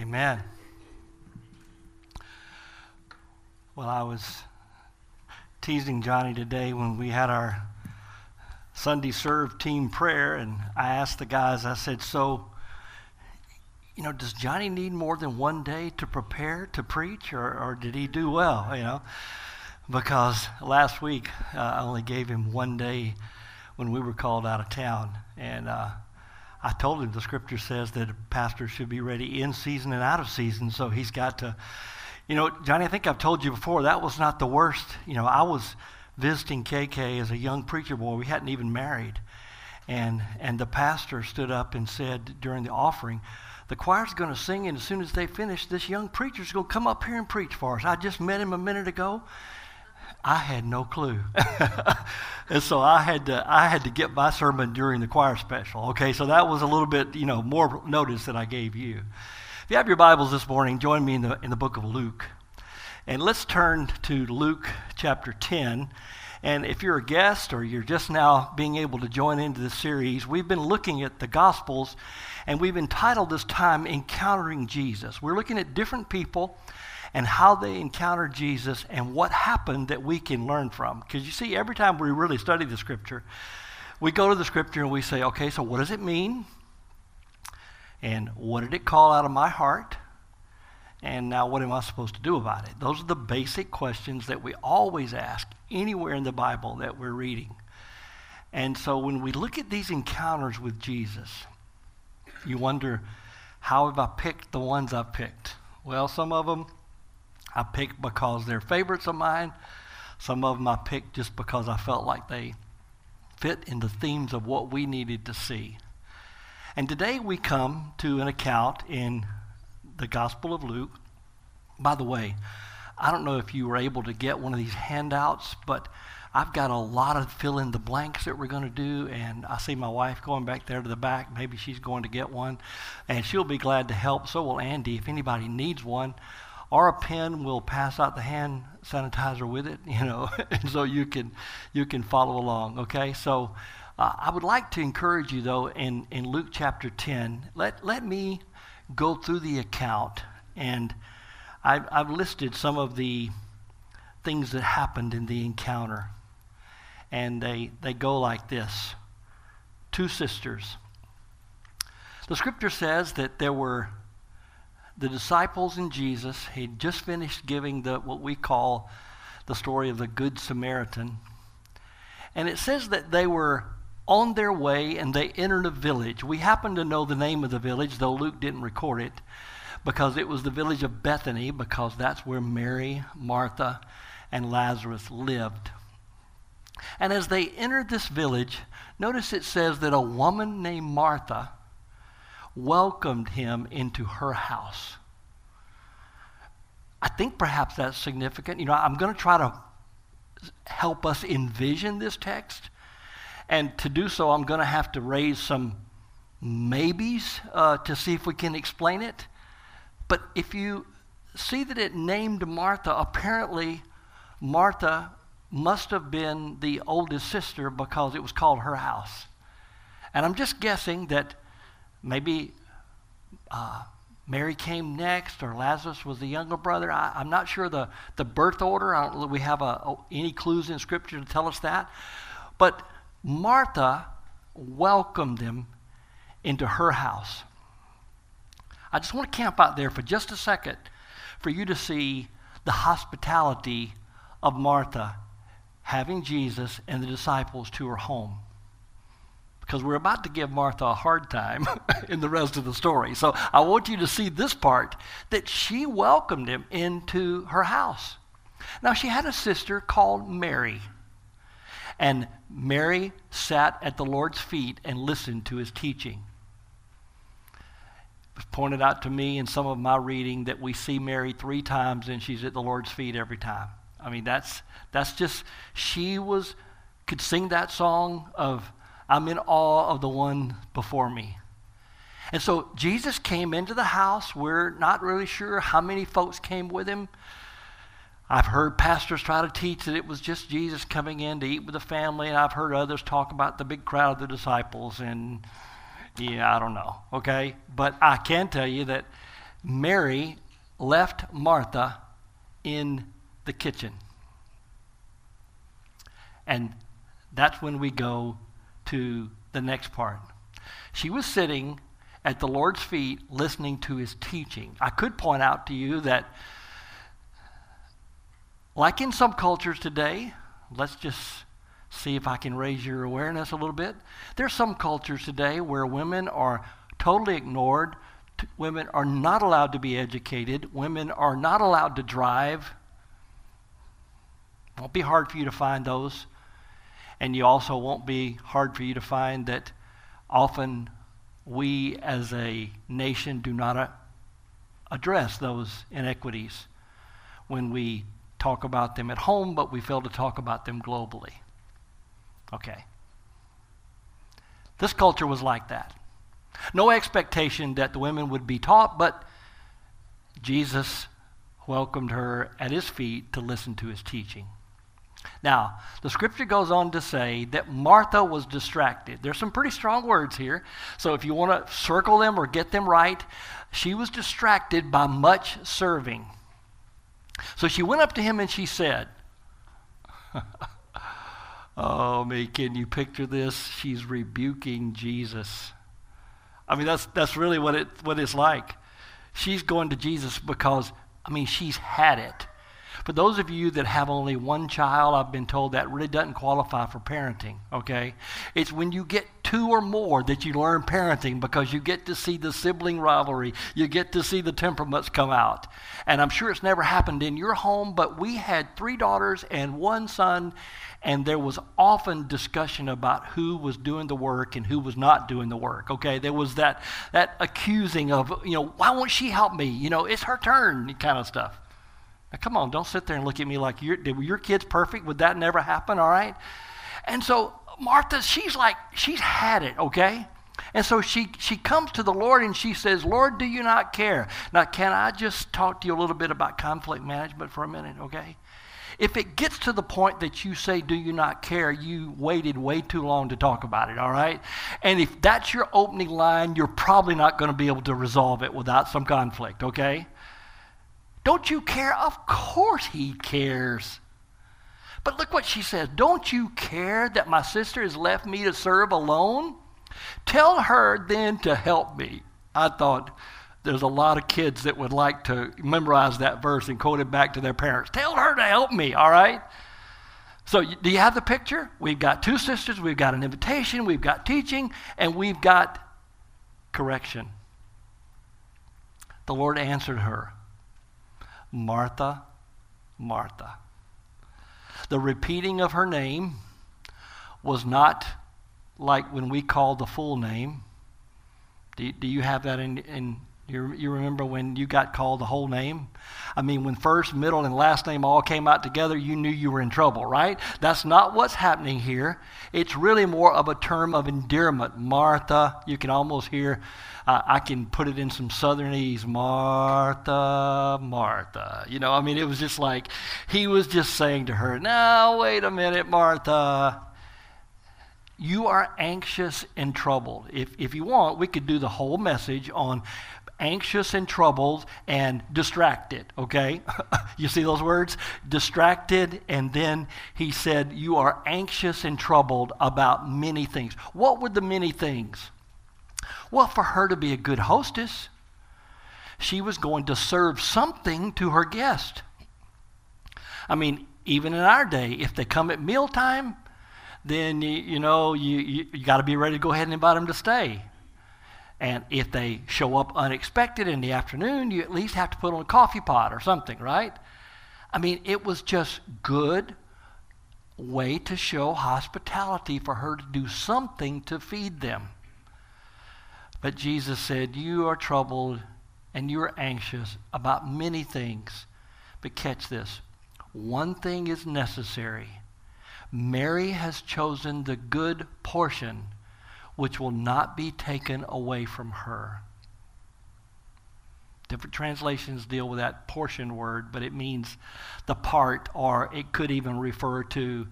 Amen. Well, I was teasing Johnny today when we had our Sunday serve team prayer, and I asked the guys, I said, so, you know, does Johnny need more than one day to prepare to preach, or did he do well, you know? Because last week I only gave him one day when we were called out of town, and I told him the scripture says that a pastor should be ready in season and out of season, so he's got to, you know, Johnny, I think I've told you before, that was not the worst. You know, I was visiting KK as a young preacher boy. We hadn't even married, and the pastor stood up and said during the offering, the choir's going to sing, and as soon as they finish, this young preacher's going to come up here and preach for us. I just met him a minute ago. I had no clue. And so I had to get my sermon during the choir special. Okay, so that was a little bit, you know, more notice that I gave you. If you have your Bibles this morning, join me in the book of Luke. And let's turn to Luke chapter 10. And if you're a guest or you're just now being able to join into this series, we've been looking at the Gospels, and we've entitled this time, Encountering Jesus. We're looking at different people and how they encountered Jesus and what happened that we can learn from. Because you see, every time we really study the Scripture, we go to the Scripture and we say, okay, so what does it mean? And what did it call out of my heart? And now what am I supposed to do about it? Those are the basic questions that we always ask anywhere in the Bible that we're reading. And so when we look at these encounters with Jesus, you wonder, how have I picked the ones I've picked? Well, some of them I picked because they're favorites of mine. Some of them I picked just because I felt like they fit in the themes of what we needed to see. And today we come to an account in the Gospel of Luke. By the way, I don't know if you were able to get one of these handouts, but I've got a lot of fill-in-the-blanks that we're going to do, and I see my wife going back there to the back. Maybe she's going to get one, and she'll be glad to help. So will Andy if anybody needs one. Or a pen, will pass out the hand sanitizer with it, you know, and so you can follow along, okay? So I would like to encourage you, though, in Luke chapter 10, let me go through the account, and I've listed some of the things that happened in the encounter, and they go like this. Two sisters. The scripture says that there were the disciples and Jesus. He'd just finished giving what we call the story of the Good Samaritan. And it says that they were on their way and they entered a village. We happen to know the name of the village, though Luke didn't record it, because it was the village of Bethany, because that's where Mary, Martha, and Lazarus lived. And as they entered this village, notice it says that a woman named Martha welcomed him into her house. I think perhaps that's significant. You know, I'm going to try to help us envision this text, and to do so, I'm going to have to raise some maybes to see if we can explain it. But if you see that it named Martha, apparently Martha must have been the oldest sister, because it was called her house. And I'm just guessing that maybe Mary came next, or Lazarus was the younger brother. I'm not sure the birth order. I don't, we have any clues in Scripture to tell us that. But Martha welcomed them into her house. I just want to camp out there for just a second for you to see the hospitality of Martha having Jesus and the disciples to her home, because we're about to give Martha a hard time in the rest of the story. So I want you to see this part, that she welcomed him into her house. Now, she had a sister called Mary, and Mary sat at the Lord's feet and listened to his teaching. It was pointed out to me in some of my reading that we see Mary 3 times, and she's at the Lord's feet every time. I mean, that's just, she could sing that song of, I'm in awe of the one before me. And so Jesus came into the house. We're not really sure how many folks came with him. I've heard pastors try to teach that it was just Jesus coming in to eat with the family, and I've heard others talk about the big crowd of the disciples, and yeah, I don't know, okay? But I can tell you that Mary left Martha in the kitchen. And that's when we go to the next part. She was sitting at the Lord's feet listening to his teaching. I could point out to you that, like in some cultures today, let's just see if I can raise your awareness a little bit. There's some cultures today where women are totally ignored. Women are not allowed to be educated. Women are not allowed to drive. Won't be hard for you to find those. And you also won't be hard for you to find that often we as a nation do not address those inequities when we talk about them at home, but we fail to talk about them globally. Okay. This culture was like that. No expectation that the women would be taught, but Jesus welcomed her at his feet to listen to his teaching. Now, the scripture goes on to say that Martha was distracted. There's some pretty strong words here, so if you want to circle them or get them right, she was distracted by much serving. So she went up to him and she said, oh, me, can you picture this? She's rebuking Jesus. I mean, that's really what it's like. She's going to Jesus because, I mean, she's had it. For those of you that have only one child, I've been told that really doesn't qualify for parenting, okay? It's when you get two or more that you learn parenting, because you get to see the sibling rivalry. You get to see the temperaments come out. And I'm sure it's never happened in your home, but we had 3 daughters and 1 son, and there was often discussion about who was doing the work and who was not doing the work, okay? There was that accusing of, why won't she help me? It's her turn kind of stuff. Now, come on, don't sit there and look at me like, were your kids perfect? Would that never happen, all right? And so Martha, she's had it, okay? And so she comes to the Lord and she says, Lord, do you not care? Now, can I just talk to you a little bit about conflict management for a minute, okay? If it gets to the point that you say, do you not care, you waited way too long to talk about it, all right? And if that's your opening line, you're probably not going to be able to resolve it without some conflict, okay? Don't you care? Of course he cares. But look what she says. Don't you care that my sister has left me to serve alone? Tell her then to help me. I thought there's a lot of kids that would like to memorize that verse and quote it back to their parents. Tell her to help me, all right? So do you have the picture? We've got 2 sisters, we've got an invitation, we've got teaching, and we've got correction. The Lord answered her. Martha, Martha. The repeating of her name was not like when we call the full name. Do you have that in you remember when you got called the whole name? I mean, when first, middle, and last name all came out together, you knew you were in trouble, right? That's not what's happening here. It's really more of a term of endearment. Martha, you can almost hear, I can put it in some Southernese, Martha, Martha. It was just like, he was just saying to her, no, wait a minute, Martha. You are anxious and troubled. If you want, we could do the whole message on anxious and troubled and distracted, okay? You see those words? Distracted, and then he said, you are anxious and troubled about many things. What were the many things? Well, for her to be a good hostess, she was going to serve something to her guest. I mean, even in our day, if they come at mealtime, then, you got to be ready to go ahead and invite them to stay. And if they show up unexpected in the afternoon, you at least have to put on a coffee pot or something, right? I mean, it was just good way to show hospitality for her to do something to feed them. But Jesus said, you are troubled and you are anxious about many things. But catch this, one thing is necessary. Mary has chosen the good portion, which will not be taken away from her. Different translations deal with that portion word, but it means the part, or it could even refer to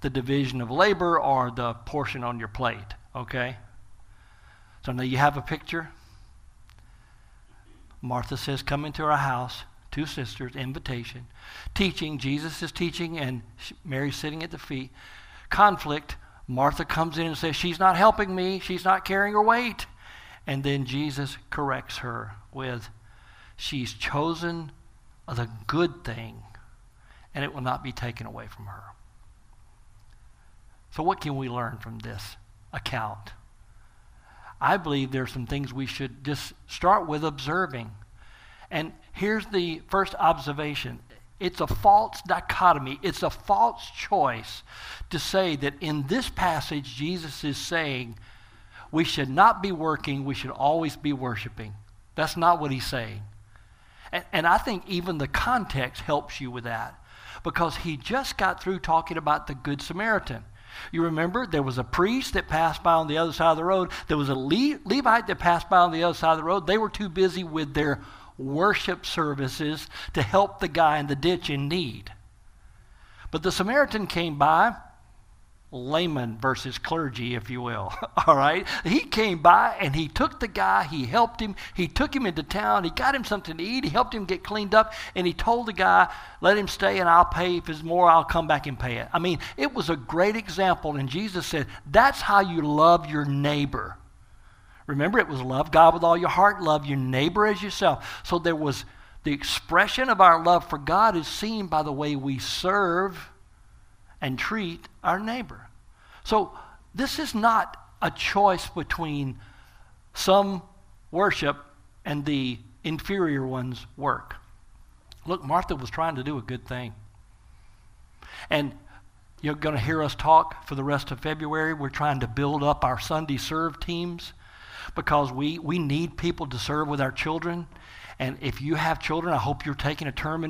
the division of labor or the portion on your plate, okay? So now you have a picture. Martha says, come into our house, two sisters, invitation. Teaching, Jesus is teaching, and Mary's sitting at the feet. Conflict, Martha comes in and says, she's not helping me, she's not carrying her weight. And then Jesus corrects her with, she's chosen the good thing, and it will not be taken away from her. So what can we learn from this account? I believe there's some things we should just start with observing. And here's the first observation. It's a false dichotomy. It's a false choice to say that in this passage, Jesus is saying we should not be working, we should always be worshiping. That's not what he's saying. And I think even the context helps you with that, because he just got through talking about the Good Samaritan. You remember there was a priest that passed by on the other side of the road. There was a Levite that passed by on the other side of the road. They were too busy with their worship services to help the guy in the ditch in need. But the Samaritan came by, layman versus clergy, if you will. All right? He came by and he took the guy, he helped him, he took him into town, he got him something to eat, he helped him get cleaned up, and he told the guy, let him stay and I'll pay. If there's more, I'll come back and pay it. I mean, it was a great example, and Jesus said, that's how you love your neighbor. Remember, it was love God with all your heart, love your neighbor as yourself. So there was the expression of our love for God is seen by the way we serve and treat our neighbor. So this is not a choice between some worship and the inferior one's work. Look, Martha was trying to do a good thing. And you're going to hear us talk for the rest of February. We're trying to build up our Sunday serve teams, because we need people to serve with our children. And if you have children, I hope you're taking a turn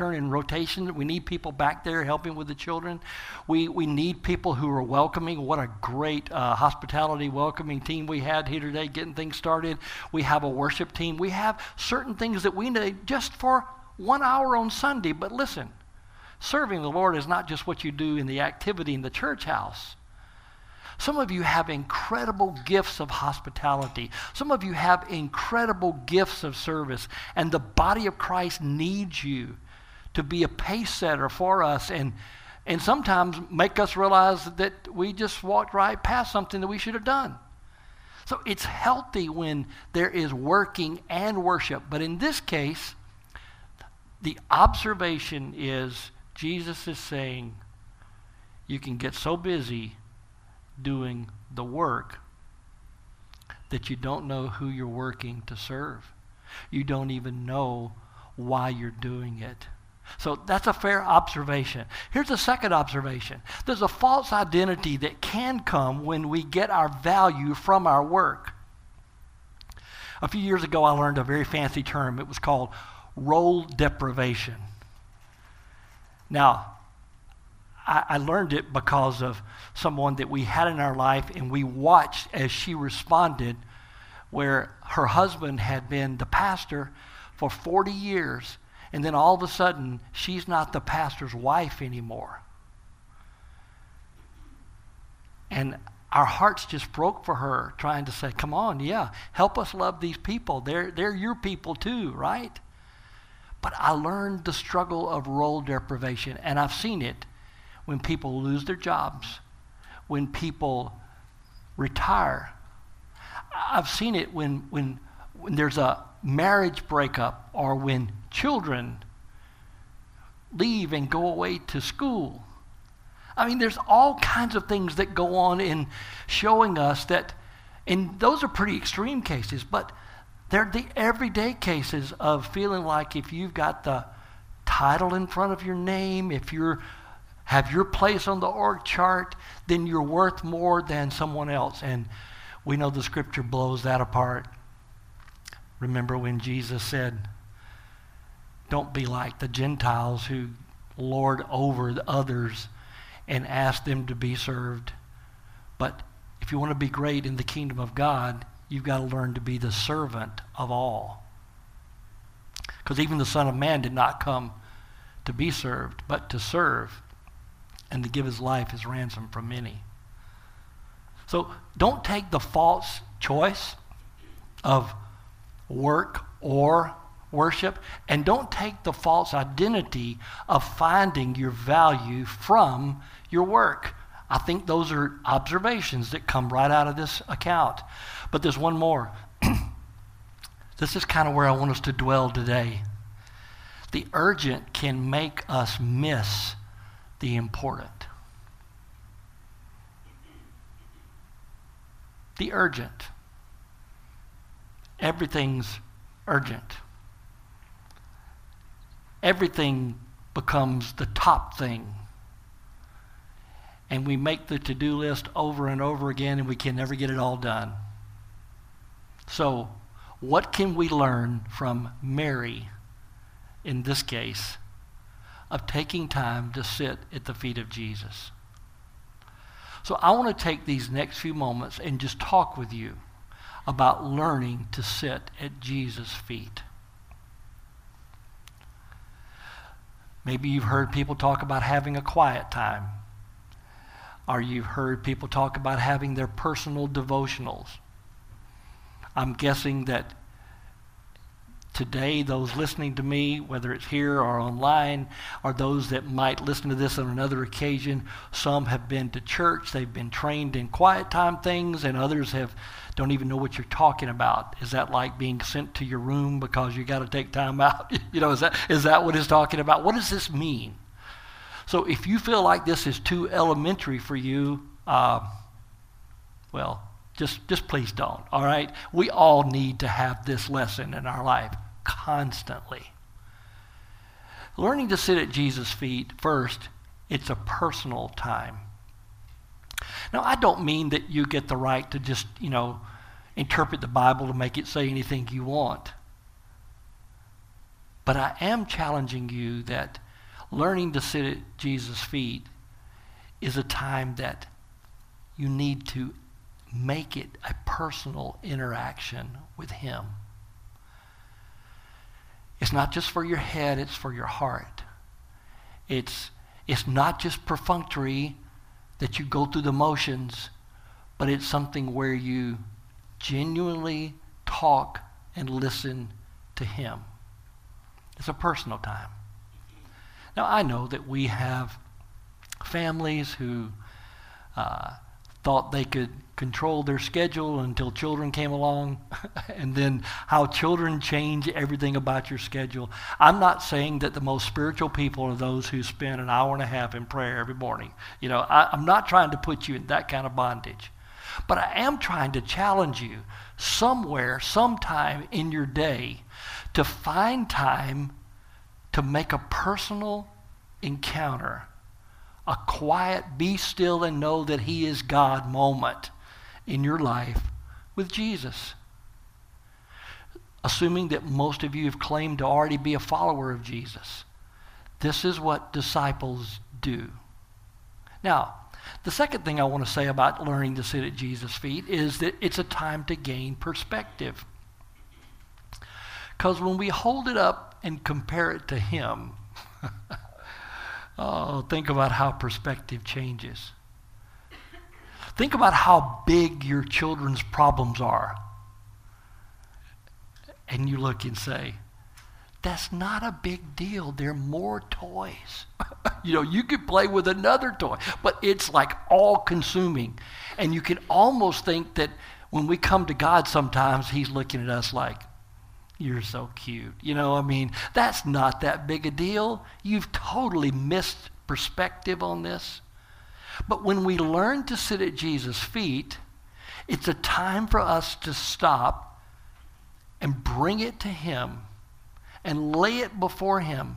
in rotation. We need people back there helping with the children. We need people who are welcoming. What a great hospitality welcoming team we had here today getting things started. We have a worship team. We have certain things that we need just for 1 hour on Sunday. But listen, serving the Lord is not just what you do in the activity in the church house. Some of you have incredible gifts of hospitality. Some of you have incredible gifts of service. And the body of Christ needs you to be a pace setter for us, and sometimes make us realize that we just walked right past something that we should have done. So it's healthy when there is working and worship. But in this case, the observation is Jesus is saying you can get so busy doing the work that you don't know who you're working to serve. You don't even know why you're doing it. So that's a fair observation. Here's the second observation. There's a false identity that can come when we get our value from our work. A few years ago, I learned a very fancy term. It was called role deprivation. Now, I learned it because of someone that we had in our life, and we watched as she responded, where her husband had been the pastor for 40 years, and then all of a sudden, she's not the pastor's wife anymore. And our hearts just broke for her, trying to say, come on, yeah, help us love these people. They're your people too, right? But I learned the struggle of role deprivation, and I've seen it. When people lose their jobs, when people retire. I've seen it when there's a marriage breakup, or when children leave and go away to school. I mean, there's all kinds of things that go on in showing us that, and those are pretty extreme cases, but they're the everyday cases of feeling like if you've got the title in front of your name, if you're have your place on the org chart, then you're worth more than someone else. And we know the scripture blows that apart. Remember when Jesus said, don't be like the Gentiles who lord over the others and ask them to be served. But if you want to be great in the kingdom of God, you've got to learn to be the servant of all. Because even the Son of Man did not come to be served, but to serve, and to give his life as ransom for many. So don't take the false choice of work or worship, and don't take the false identity of finding your value from your work. I think those are observations that come right out of this account. But there's one more. This is kind of where I want us to dwell today. The urgent can make us miss the important. The urgent. Everything's urgent. Everything becomes the top thing. And we make the to-do list over and over again, and we can never get it all done. So, what can we learn from Mary, in this case, of taking time to sit at the feet of Jesus? So I want to take these next few moments and just talk with you about learning to sit at Jesus' feet. Maybe you've heard people talk about having a quiet time, or you've heard people talk about having their personal devotionals. I'm guessing that today, those listening to me, whether it's here or online, or those that might listen to this on another occasion, some have been to church, they've been trained in quiet time things, and others have don't even know what you're talking about. Is that like being sent to your room because you got to take time out? Is that what it's talking about? What does this mean? So if you feel like this is too elementary for you, just please don't, all right? We all need to have this lesson in our life. Constantly. Learning to sit at Jesus' feet, first, it's a personal time. Now, I don't mean that you get the right to just, interpret the Bible to make it say anything you want. But I am challenging you that learning to sit at Jesus' feet is a time that you need to make it a personal interaction with Him. It's not just for your head, it's for your heart. It's not just perfunctory that you go through the motions, but it's something where you genuinely talk and listen to Him. It's a personal time. Now, I know that we have families who thought they could control their schedule until children came along, and then how children change everything about your schedule. I'm not saying that the most spiritual people are those who spend an hour and a half in prayer every morning. I'm not trying to put you in that kind of bondage. But I am trying to challenge you somewhere, sometime in your day, to find time to make a personal encounter, a quiet, be still and know that He is God moment in your life with Jesus. Assuming that most of you have claimed to already be a follower of Jesus, this is what disciples do. Now, the second thing I want to say about learning to sit at Jesus' feet is that it's a time to gain perspective. Because when we hold it up and compare it to Him, oh, think about how perspective changes. Think about how big your children's problems are. And you look and say, that's not a big deal. They're more toys. You could play with another toy, but it's like all-consuming. And you can almost think that when we come to God sometimes, He's looking at us like, you're so cute. That's not that big a deal. You've totally missed perspective on this. But when we learn to sit at Jesus' feet, it's a time for us to stop and bring it to Him and lay it before Him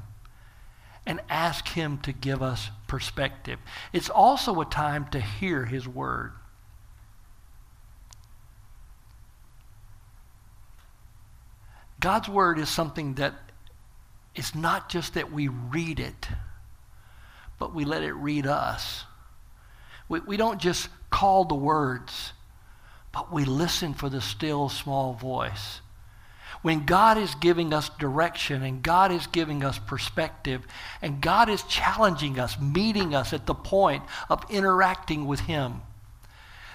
and ask Him to give us perspective. It's also a time to hear His word. God's word is something that it's not just that we read it, but we let it read us. We don't just call the words, but we listen for the still small voice. When God is giving us direction and God is giving us perspective and God is challenging us, meeting us at the point of interacting with Him.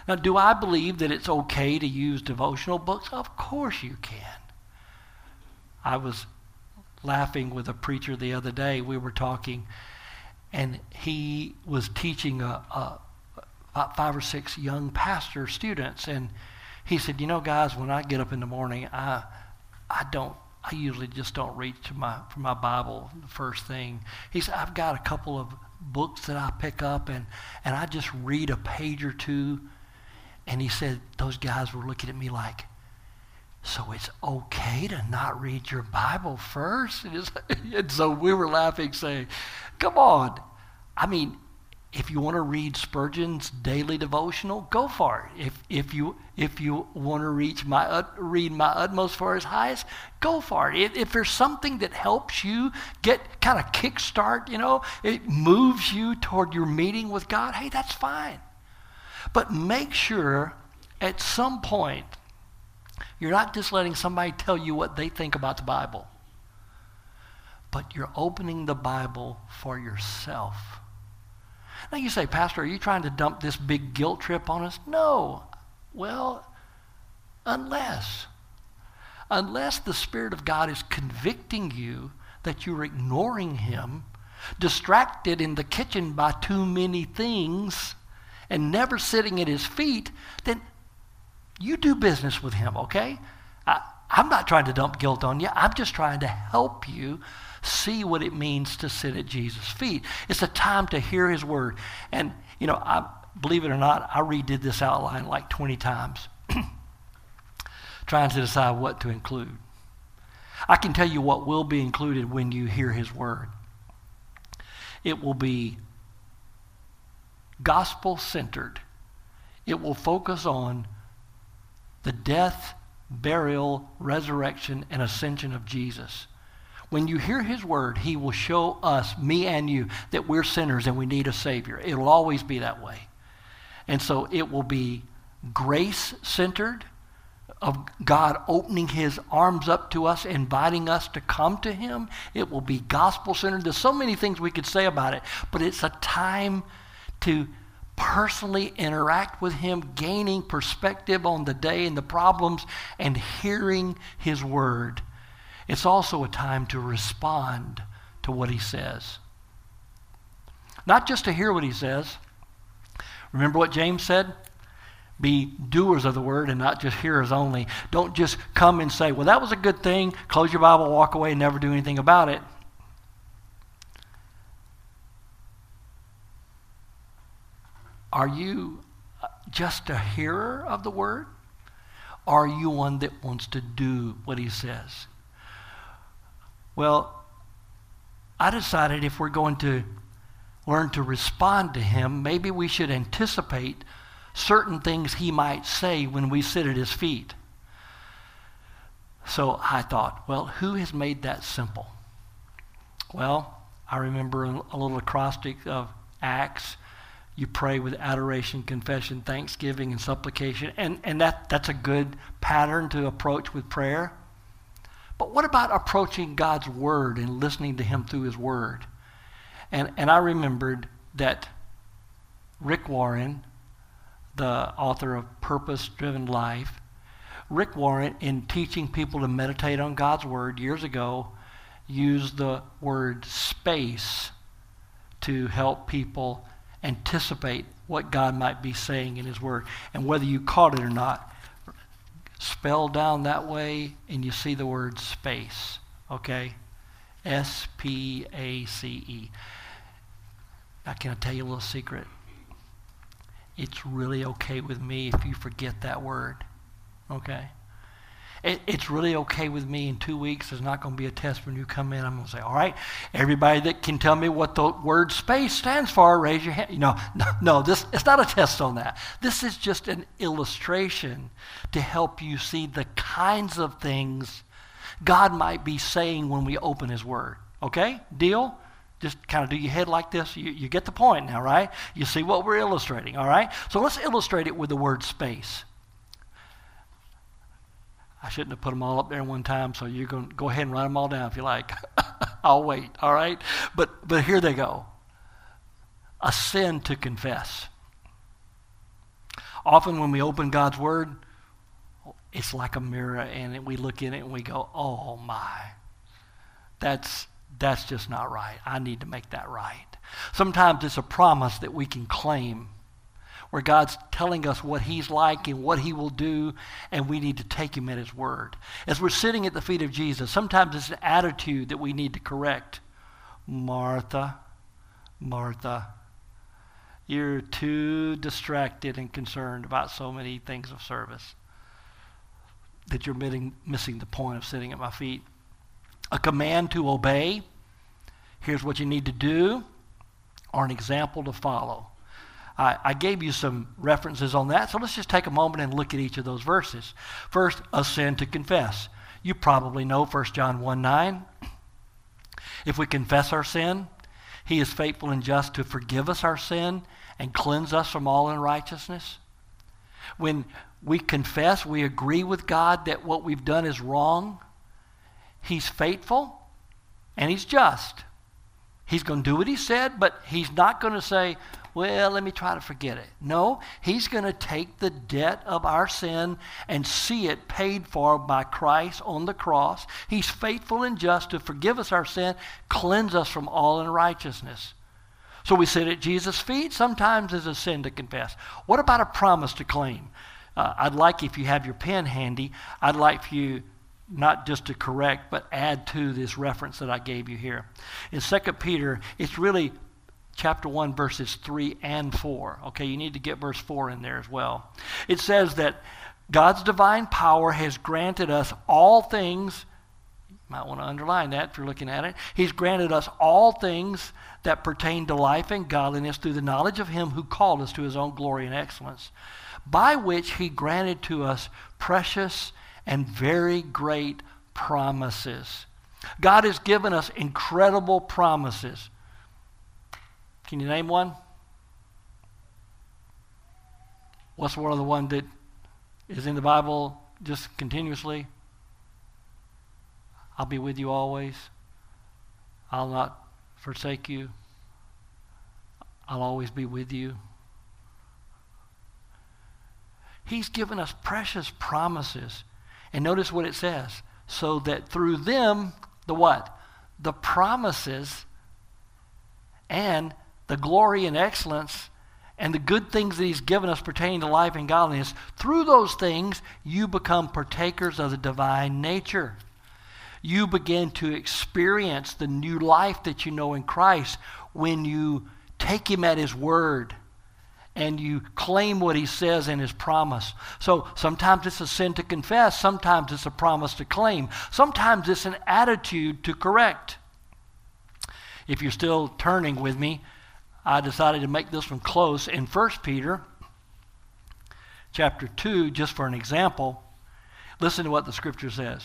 Now, do I believe that it's okay to use devotional books? Of course you can. I was laughing with a preacher the other day. We were talking, and he was teaching about 5 or 6 young pastor students, and he said, "You know, guys, when I get up in the morning, I usually just don't reach for my Bible the first thing." He said, "I've got a couple of books that I pick up, and I just read a page or two." And he said, those guys were looking at me like, "So it's okay to not read your Bible first?" And so we were laughing, saying, come on. I mean, if you want to read Spurgeon's daily devotional, go for it. If you want to read My Utmost for His Highest, go for it. If there's something that helps you get kind of kickstart, it moves you toward your meeting with God, hey, that's fine. But make sure at some point you're not just letting somebody tell you what they think about the Bible, but you're opening the Bible for yourself. Now you say, "Pastor, are you trying to dump this big guilt trip on us?" No. Well, unless the Spirit of God is convicting you that you're ignoring Him, distracted in the kitchen by too many things, and never sitting at His feet, then you do business with Him, okay? I'm not trying to dump guilt on you. I'm just trying to help you see what it means to sit at Jesus' feet. It's a time to hear His word. And, I believe it or not, I redid this outline like 20 times trying to decide what to include. I can tell you what will be included when you hear His word. It will be gospel-centered. It will focus on the death, burial, resurrection, and ascension of Jesus. When you hear His word, He will show us, me and you, that we're sinners and we need a Savior. It'll always be that way. And so it will be grace-centered, of God opening His arms up to us, inviting us to come to Him. It will be gospel-centered. There's so many things we could say about it, but it's a time to personally interact with Him, gaining perspective on the day and the problems, and hearing His word. It's also a time to respond to what He says. Not just to hear what He says. Remember what James said? Be doers of the word and not just hearers only. Don't just come and say, "Well, that was a good thing." Close your Bible, walk away, and never do anything about it. Are you just a hearer of the word? Are you one that wants to do what He says? Well, I decided if we're going to learn to respond to Him, maybe we should anticipate certain things He might say when we sit at His feet. So I thought, well, who has made that simple? Well, I remember a little acrostic of Acts. You pray with adoration, confession, thanksgiving, and supplication. And that's a good pattern to approach with prayer. But what about approaching God's word and listening to Him through His word? And I remembered that Rick Warren, the author of Purpose Driven Life, Rick Warren, in teaching people to meditate on God's word years ago, used the word space to help people anticipate what God might be saying in His word. And whether you caught it or not, spell down that way and you see the word space, okay? S-P-A-C-E. Now, can I tell you a little secret? It's really okay with me if you forget that word, okay? It's really okay with me. In 2 weeks, there's not going to be a test when you come in. I'm going to say, "All right, everybody that can tell me what the word space stands for, raise your hand." No, it's not a test on that. This is just an illustration to help you see the kinds of things God might be saying when we open His word. Okay, deal? Just kind of do your head like this. You get the point now, right? You see what we're illustrating, all right? So let's illustrate it with the word space. I shouldn't have put them all up there one time, so you're going to go ahead and write them all down if you like. I'll wait, all right? But here they go. A sin to confess. Often when we open God's word, it's like a mirror, and we look in it and we go, oh my, that's just not right. I need to make that right. Sometimes it's a promise that we can claim where God's telling us what he's like and what he will do, and we need to take him at his word. As we're sitting at the feet of Jesus, sometimes it's an attitude that we need to correct. Martha, Martha, you're too distracted and concerned about so many things of service that you're missing the point of sitting at my feet. A command to obey. Here's what you need to do, or an example to follow. I gave you some references on that, so let's just take a moment and look at each of those verses. First, a sin to confess. You probably know 1 John 1:9. If we confess our sin, he is faithful and just to forgive us our sin and cleanse us from all unrighteousness. When we confess, we agree with God that what we've done is wrong. He's faithful and he's just. He's going to do what he said, but he's not going to say, well, let me try to forget it. No, he's going to take the debt of our sin and see it paid for by Christ on the cross. He's faithful and just to forgive us our sin, cleanse us from all unrighteousness. So we sit at Jesus' feet. Sometimes it's a sin to confess. What about a promise to claim? I'd like, if you have your pen handy, I'd like for you not just to correct, but add to this reference that I gave you here. In 2 Peter, it's really chapter 1, verses 3 and 4. Okay, you need to get verse 4 in there as well. It says that God's divine power has granted us all things. You might want to underline that if you're looking at it. He's granted us all things that pertain to life and godliness through the knowledge of him who called us to his own glory and excellence, by which he granted to us precious and very great promises. God has given us incredible promises. Can you name one? What's one of the ones that is in the Bible just continuously? I'll be with you always. I'll not forsake you. I'll always be with you. He's given us precious promises. And notice what it says. So that through them, the what? The promises and the glory and excellence and the good things that he's given us pertaining to life and godliness, through those things you become partakers of the divine nature. You begin to experience the new life that you know in Christ when you take him at his word and you claim what he says in his promise. So sometimes it's a sin to confess. Sometimes it's a promise to claim. Sometimes it's an attitude to correct. If you're still turning with me, I decided to make this one close. In 1 Peter chapter 2, just for an example, listen to what the scripture says.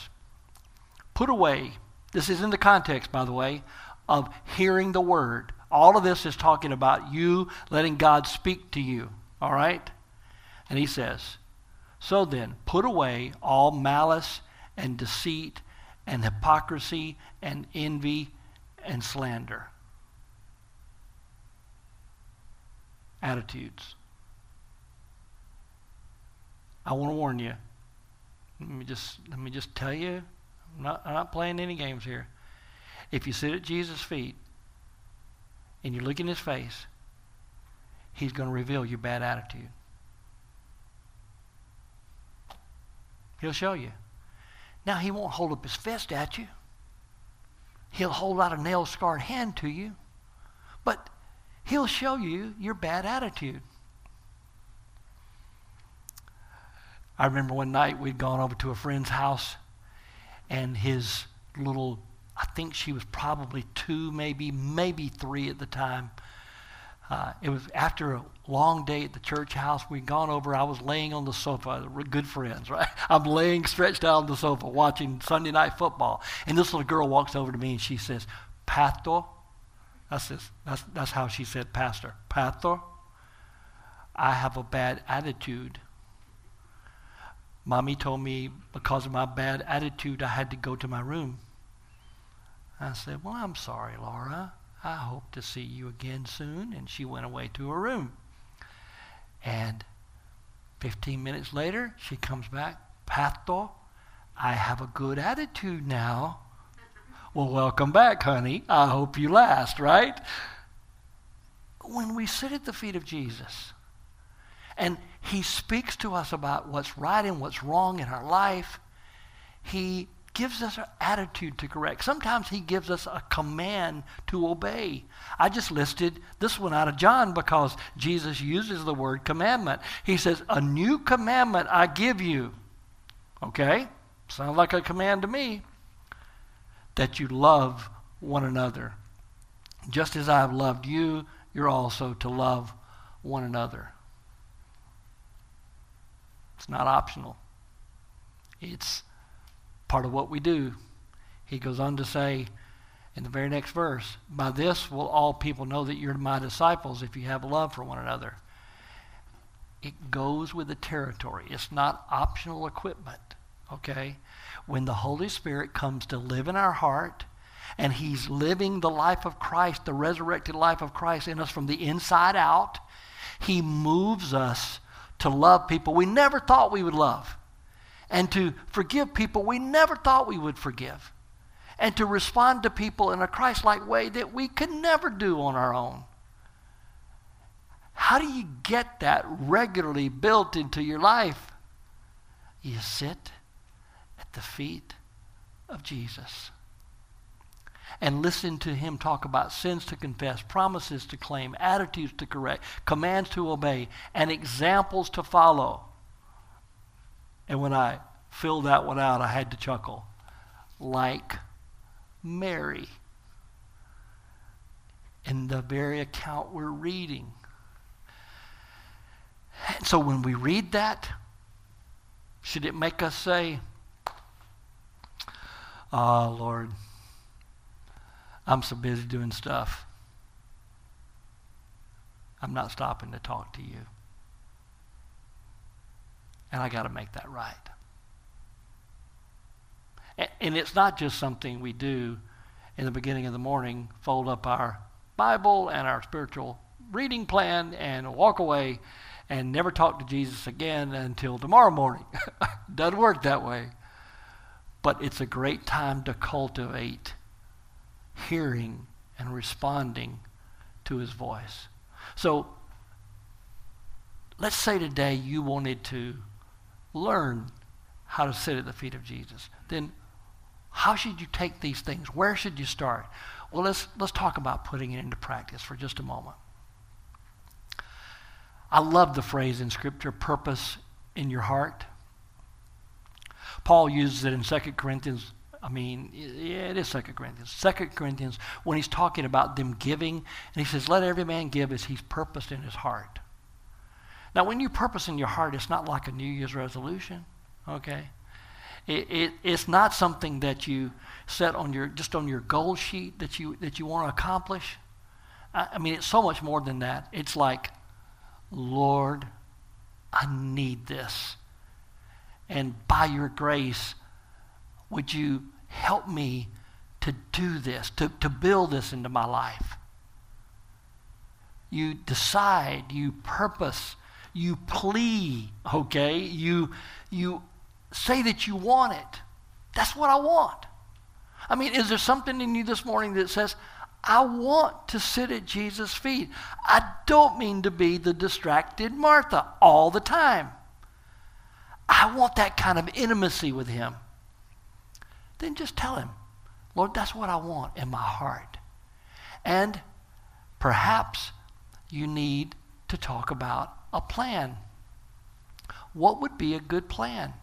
Put away, this is in the context, by the way, of hearing the word. All of this is talking about you letting God speak to you, all right? And he says, so then, put away all malice and deceit and hypocrisy and envy and slander. Attitudes. I want to warn you. Let me just tell you, I'm not playing any games here. If you sit at Jesus' feet and you look in his face, he's going to reveal your bad attitude. He'll show you. Now, he won't hold up his fist at you. He'll hold out a nail-scarred hand to you, but he'll show you your bad attitude. I remember one night we'd gone over to a friend's house, and his little, I think she was probably 2, maybe 3 at the time. It was after a long day at the church house. We'd gone over. I was laying on the sofa. We're good friends, right? I'm laying stretched out on the sofa watching Sunday night football. And this little girl walks over to me and she says, Pastor. That's how she said pastor. Pastor, I have a bad attitude. Mommy told me because of my bad attitude, I had to go to my room. I said, well, I'm sorry, Laura. I hope to see you again soon. And she went away to her room. And 15 minutes later, she comes back. Pastor, I have a good attitude now. Well, welcome back, honey. I hope you last, right? When we sit at the feet of Jesus and he speaks to us about what's right and what's wrong in our life, he gives us an attitude to correct. Sometimes he gives us a command to obey. I just listed this one out of John because Jesus uses the word commandment. He says, a new commandment I give you. Okay? Sounds like a command to me. That you love one another. Just as I have loved you, you're also to love one another. It's not optional. It's part of what we do. He goes on to say in the very next verse, by this will all people know that you're my disciples if you have love for one another. It goes with the territory. It's not optional equipment, okay? When the Holy Spirit comes to live in our heart and he's living the life of Christ, the resurrected life of Christ in us from the inside out, he moves us to love people we never thought we would love, and to forgive people we never thought we would forgive, and to respond to people in a Christ-like way that we could never do on our own. How do you get that regularly built into your life? You sit at the feet of Jesus and listen to him talk about sins to confess, promises to claim, attitudes to correct, commands to obey, and examples to follow. And when I filled that one out, I had to chuckle. Like Mary. In the very account we're reading. And so when we read that, should it make us say, oh, Lord, I'm so busy doing stuff. I'm not stopping to talk to you. And I got to make that right. And it's not just something we do in the beginning of the morning, fold up our Bible and our spiritual reading plan and walk away and never talk to Jesus again until tomorrow morning. Doesn't work that way. But it's a great time to cultivate hearing and responding to his voice. So let's say today you wanted to learn how to sit at the feet of Jesus. Then how should you take these things? Where should you start? Well, let's talk about putting it into practice for just a moment. I love the phrase in Scripture, purpose in your heart. Paul uses it in 2 Corinthians. It is 2 Corinthians. 2 Corinthians, when he's talking about them giving, and he says, let every man give as he's purposed in his heart. Now, when you purpose in your heart, it's not like a New Year's resolution, okay? It's not something that you set on your goal sheet that you want to accomplish. It's so much more than that. It's like, Lord, I need this. And by your grace, would you help me to do this, to build this into my life? You decide, you purpose, you plea, okay? You say that you want it. That's what I want. Is there something in you this morning that says, I want to sit at Jesus' feet? I don't mean to be the distracted Martha all the time. I want that kind of intimacy with him. Then just tell him, Lord, that's what I want in my heart. And perhaps you need to talk about a plan. What would be a good plan?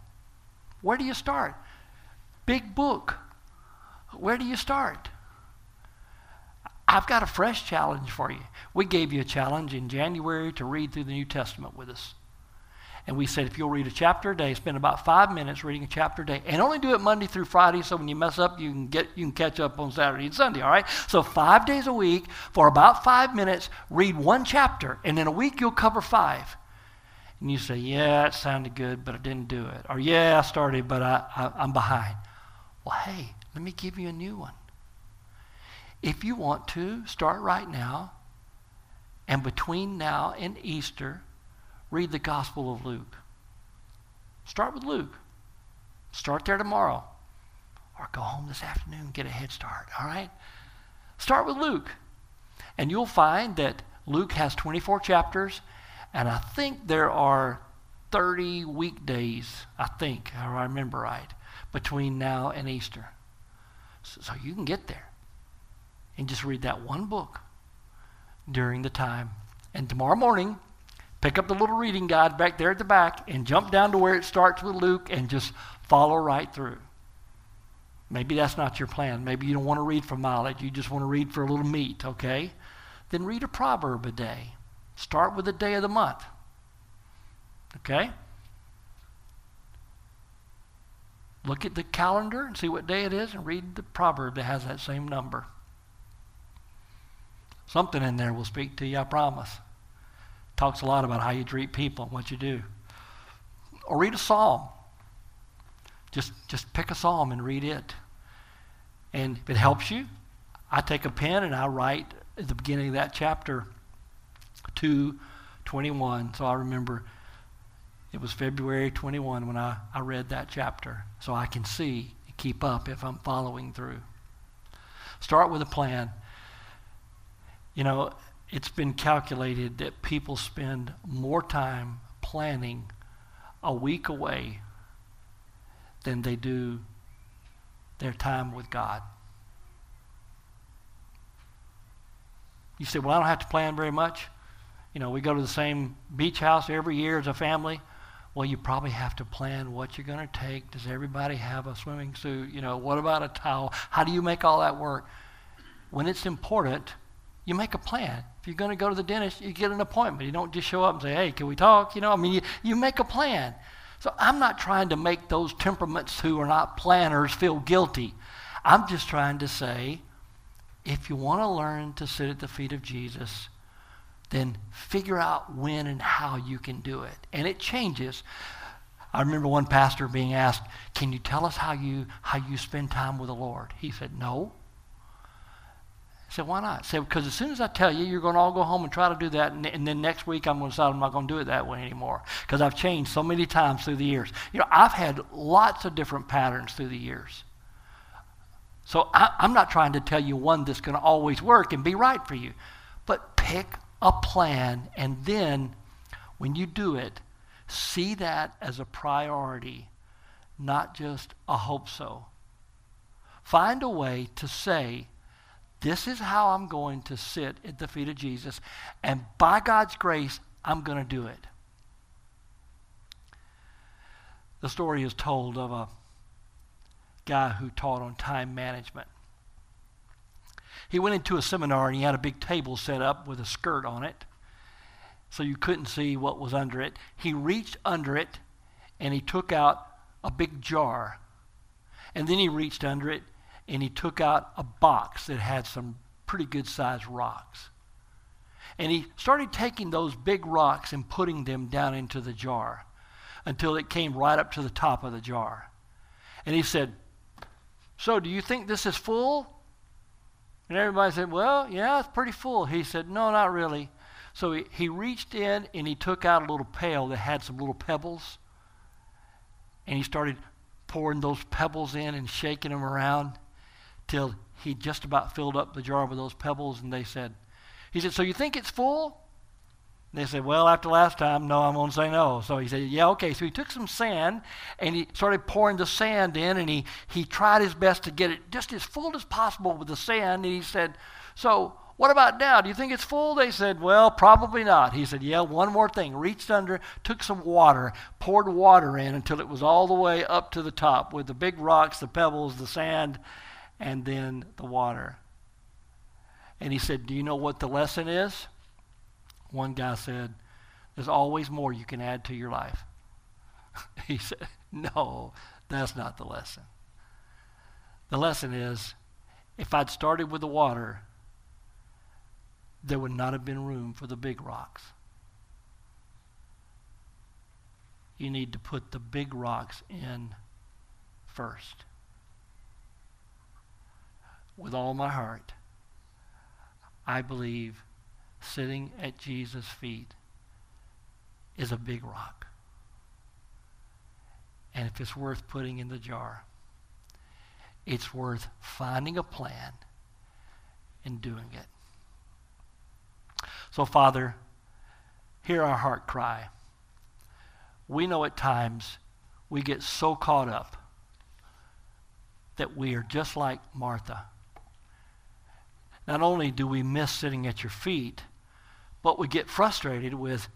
Where do you start? Big book. Where do you start? I've got a fresh challenge for you. We gave you a challenge in January to read through the New Testament with us. And we said, if you'll read a chapter a day, spend about 5 minutes reading a chapter a day, and only do it Monday through Friday, so when you mess up, you can catch up on Saturday and Sunday, all right? So 5 days a week, for about 5 minutes, read one chapter, and in a week you'll cover five. And you say, yeah, that sounded good, but I didn't do it. Or, yeah, I started, but I'm behind. Well, hey, let me give you a new one. If you want to, start right now, and between now and Easter, read the Gospel of Luke. Start with Luke. Start there tomorrow, or go home this afternoon and get a head start, all right? Start with Luke, and you'll find that Luke has 24 chapters, and I think there are 30 weekdays, if I remember right, between now and Easter. So you can get there and just read that one book during the time. And tomorrow morning, pick up the little reading guide back there at the back and jump down to where it starts with Luke and just follow right through. Maybe that's not your plan. Maybe you don't want to read for mileage. You just want to read for a little meat, okay? Then read a proverb a day. Start with the day of the month, okay? Look at the calendar and see what day it is and read the proverb that has that same number. Something in there will speak to you, I promise. Talks a lot about how you treat people and what you do. Or read a psalm. Just pick a psalm and read it. And if it helps you, I take a pen and I write at the beginning of that chapter 2:21. So I remember it was February 21 when I read that chapter. So I can see and keep up if I'm following through. Start with a plan. You know, it's been calculated that people spend more time planning a week away than they do their time with God. You say, well, I don't have to plan very much. You know, we go to the same beach house every year as a family. Well, you probably have to plan what you're going to take. Does everybody have a swimming suit? You know, what about a towel? How do you make all that work? When it's important, you make a plan. If you're going to go to the dentist, you get an appointment. You don't just show up and say, hey, can we talk? You know, I mean, you make a plan. So I'm not trying to make those temperaments who are not planners feel guilty. I'm just trying to say, if you want to learn to sit at the feet of Jesus, then figure out when and how you can do it. And it changes. I remember one pastor being asked, can you tell us how you spend time with the Lord? He said, no. I said, why not? He said, because as soon as I tell you, you're going to all go home and try to do that, and then next week I'm going to decide I'm not going to do it that way anymore because I've changed so many times through the years. You know, I've had lots of different patterns through the years. So I'm not trying to tell you one that's going to always work and be right for you, but pick a plan, and then when you do it, see that as a priority, not just a hope so. Find a way to say, this is how I'm going to sit at the feet of Jesus, and by God's grace, I'm going to do it. The story is told of a guy who taught on time management. He went into a seminar, and he had a big table set up with a skirt on it, so you couldn't see what was under it. He reached under it, and he took out a big jar, and then he reached under it, and he took out a box that had some pretty good-sized rocks. And he started taking those big rocks and putting them down into the jar until it came right up to the top of the jar. And he said, so do you think this is full? And everybody said, well, yeah, it's pretty full. He said, no, not really. So he reached in and he took out a little pail that had some little pebbles. And he started pouring those pebbles in and shaking them around till he just about filled up the jar with those pebbles, and he said, so you think it's full? And they said, well, after last time, no, I'm going to say no. So he said, yeah, okay. So he took some sand, and he started pouring the sand in, and he tried his best to get it just as full as possible with the sand, and he said, so what about now? Do you think it's full? They said, well, probably not. He said, yeah, one more thing. Reached under, took some water, poured water in until it was all the way up to the top with the big rocks, the pebbles, the sand, and then the water. And he said, do you know what the lesson is? One guy said, there's always more you can add to your life. He said, no, that's not the lesson. The lesson is, if I'd started with the water, there would not have been room for the big rocks. You need to put the big rocks in first. With all my heart, I believe sitting at Jesus' feet is a big rock. And if it's worth putting in the jar, it's worth finding a plan and doing it. So, Father, hear our heart cry. We know at times we get so caught up that we are just like Martha. Not only do we miss sitting at your feet, but we get frustrated with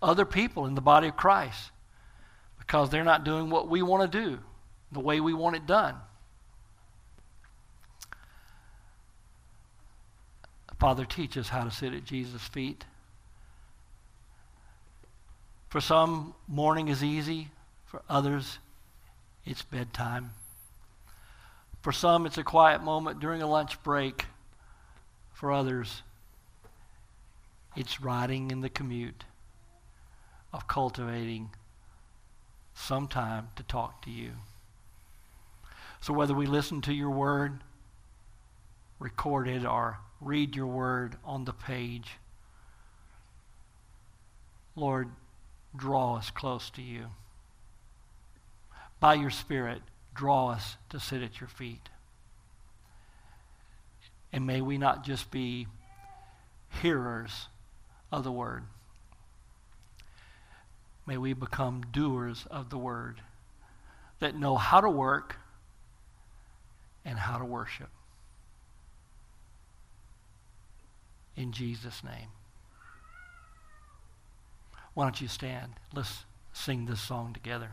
other people in the body of Christ because they're not doing what we want to do, the way we want it done. Father, teach us how to sit at Jesus' feet. For some, morning is easy. For others, it's bedtime. For some, it's a quiet moment during a lunch break. For others, it's riding in the commute of cultivating some time to talk to you. So whether we listen to your word, record it, or read your word on the page, Lord, draw us close to you. By your Spirit, draw us to sit at your feet. And may we not just be hearers of the word. May we become doers of the word that know how to work and how to worship. In Jesus' name. Why don't you stand? Let's sing this song together.